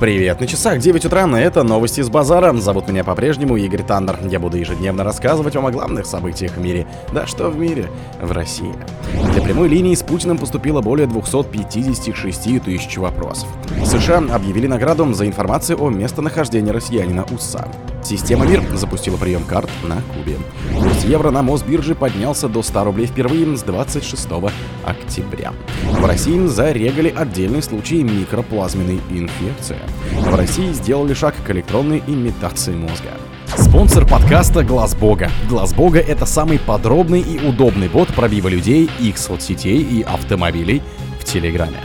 Привет, на часах 9 утра, на это новости с базара. Зовут меня по-прежнему Игорь Таннер. Я буду ежедневно рассказывать вам о главных событиях в мире. Да что в мире? В России. Для прямой линии с Путиным поступило более 256 тысяч вопросов. США объявили награду за информацию о местонахождении россиянина Усса. Система Мир запустила прием карт на Кубе. Курс евро на Мосбирже поднялся до 100 рублей впервые с 26 октября. В России зарегали отдельный случай микроплазменной инфекции. В России сделали шаг к электронной имитации мозга. Спонсор подкаста — Глаз Бога. Глаз Бога — это самый подробный и удобный бот пробива людей, их соцсетей и автомобилей в Телеграме.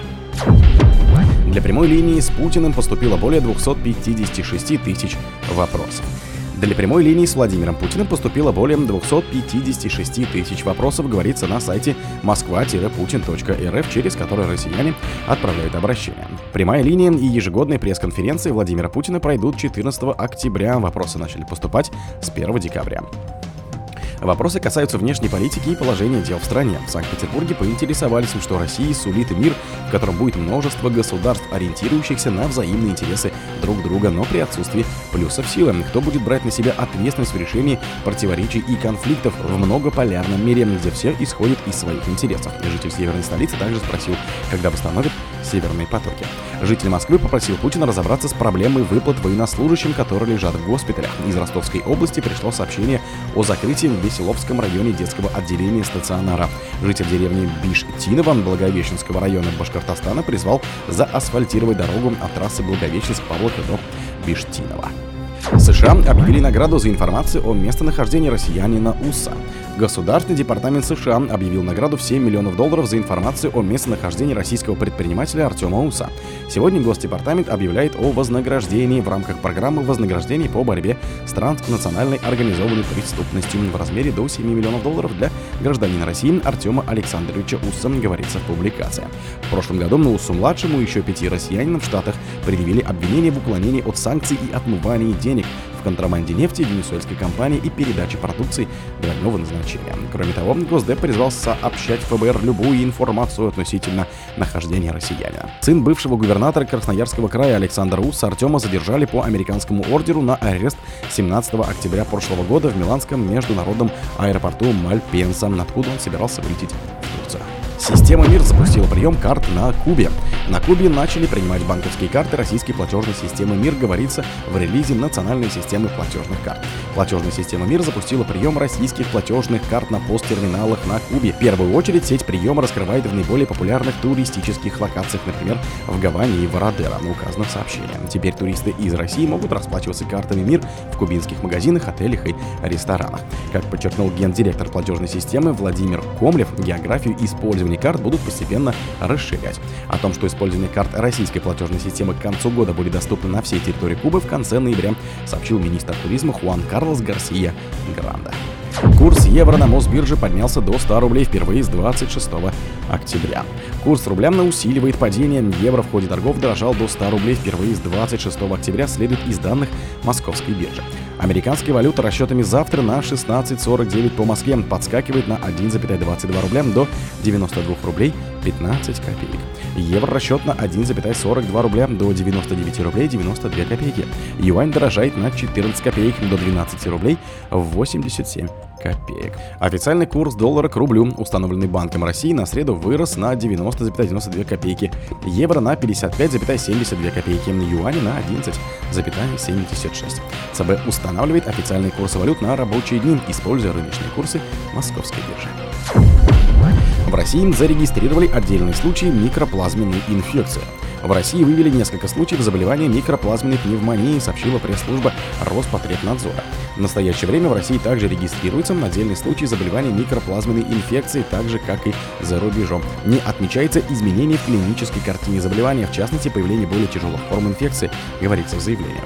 Для прямой линии с Путиным поступило более 256 тысяч вопросов. Для прямой линии с Владимиром Путиным поступило более 256 тысяч вопросов, говорится на сайте moskva-putin.rf, через который россияне отправляют обращения. Прямая линия и ежегодные пресс-конференции Владимира Путина пройдут 14 октября. Вопросы начали поступать с 1 декабря. Вопросы касаются внешней политики и положения дел в стране. В Санкт-Петербурге поинтересовались, что России сулит мир, в котором будет множество государств, ориентирующихся на взаимные интересы друг друга, но при отсутствии плюсов силы. Кто будет брать на себя ответственность в решении противоречий и конфликтов в многополярном мире, где все исходит из своих интересов? Житель северной столицы также спросил, когда восстановят северные потоки. Житель Москвы попросил Путина разобраться с проблемой выплат военнослужащим, которые лежат в госпиталях. Из Ростовской области пришло сообщение о закрытии в Веселовском районе детского отделения стационара. Житель деревни Биштинова Благовещенского района Башкортостана призвал заасфальтировать дорогу от трассы Благовещенск-Павловка до Биштинова. США объявили награду за информацию о местонахождении россиянина Усса. Государственный департамент США объявил награду в $7 миллионов за информацию о местонахождении российского предпринимателя Артема Усса. Сегодня Госдепартамент объявляет о вознаграждении в рамках программы вознаграждений по борьбе с транснациональной организованной преступностью в размере до $7 миллионов для гражданина России Артема Александровича Усса, говорится в публикации. В прошлом году на Уссу-младшему и еще 5 россиянам в Штатах предъявили обвинение в уклонении от санкций и отмывании денег, в контрабанде нефти, венесуэльской компании и передаче продукции двойного назначения. Кроме того, Госдеп призвал сообщать ФБР любую информацию относительно нахождения россиянина. Сын бывшего губернатора Красноярского края Александра Усса Артема задержали по американскому ордеру на арест 17 октября прошлого года в Миланском международном аэропорту Мальпенса, откуда он собирался вылететь в Турцию. Система Мир запустила прием карт на Кубе. На Кубе начали принимать банковские карты российской платежной системы Мир, говорится в релизе национальной системы платежных карт. Платежная система Мир запустила прием российских платежных карт на посттерминалах на Кубе. В первую очередь сеть приема раскрывает в наиболее популярных туристических локациях, например, в Гаване и Вородеро, указано в сообщении. Теперь туристы из России могут расплачиваться картами Мир в кубинских магазинах, отелях и ресторанах. Как подчеркнул гендиректор платежной системы Владимир Комлев, географию использования карт будут постепенно расширять. О том, что использование карт российской платежной системы к концу года будет доступно на всей территории Кубы, в конце ноября сообщил министр туризма Хуан Карлос Гарсия Гранда. Курс евро на Мосбирже поднялся до 100 рублей впервые с 26 октября. Курс рубля усиливает падение. Евро в ходе торгов дорожал до 100 рублей впервые с 26 октября, следует из данных Московской биржи. Американская валюта расчетами завтра на 16.49 по Москве подскакивает на 1,22 рубля до 92 рублей 15 копеек. Евро расчет на 1,42 рубля до 99 рублей 92 копейки. Юань дорожает на 14 копеек до 12 рублей 87 копеек. Официальный курс доллара к рублю, установленный Банком России, на среду вырос на 90,92 копейки, евро на 55,72 копейки, юани на 11,76. ЦБ устанавливает официальные курсы валют на рабочие дни, используя рыночные курсы Московской биржи. В России зарегистрировали отдельный случай микроплазменной инфекции. В России выявили несколько случаев заболевания микроплазменной пневмонии, сообщила пресс-служба Роспотребнадзора. В настоящее время в России также регистрируется отдельный случай заболевания микроплазменной инфекцией, так же, как и за рубежом. Не отмечается изменений в клинической картине заболевания, в частности, появление более тяжелых форм инфекции, говорится в заявлении.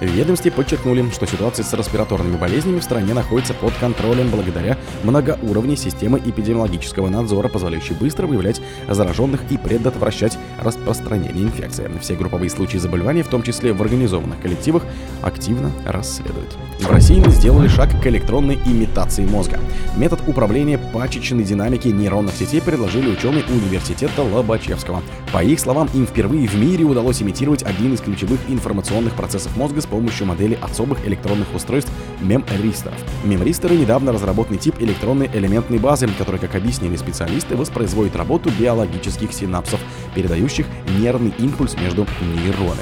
В ведомстве подчеркнули, что ситуация с респираторными болезнями в стране находится под контролем благодаря многоуровней системы эпидемиологического надзора, позволяющей быстро выявлять зараженных и предотвращать распространение инфекции. Все групповые случаи заболеваний, в том числе в организованных коллективах, активно расследуют. В России сделали шаг к электронной имитации мозга. Метод управления пачечной динамики нейронных сетей предложили ученые университета Лобачевского. По их словам, им впервые в мире удалось имитировать один из ключевых информационных процессов мозга с помощью модели особых электронных устройств мемристоров. Мемристоры — недавно разработанный тип электронной элементной базы, который, как объяснили специалисты, воспроизводит работу биологических синапсов, передающих нервный импульс между нейронами.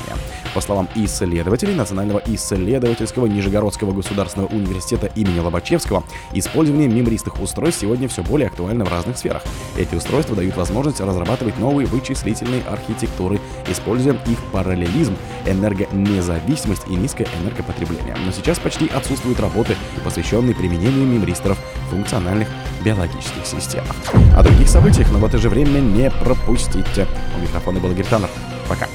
По словам исследователей Национального исследовательского Нижегородского государственного университета имени Лобачевского, использование мемристых устройств сегодня все более актуально в разных сферах. Эти устройства дают возможность разрабатывать новые вычислительные архитектуры, используя их параллелизм, энергонезависимость и низкое энергопотребление. Но сейчас почти отсутствуют работы, посвященные применению мемристоров в функциональных биологических системах. О других событиях, но в это же время не пропустите. У микрофона был Игорь Таннер. Пока.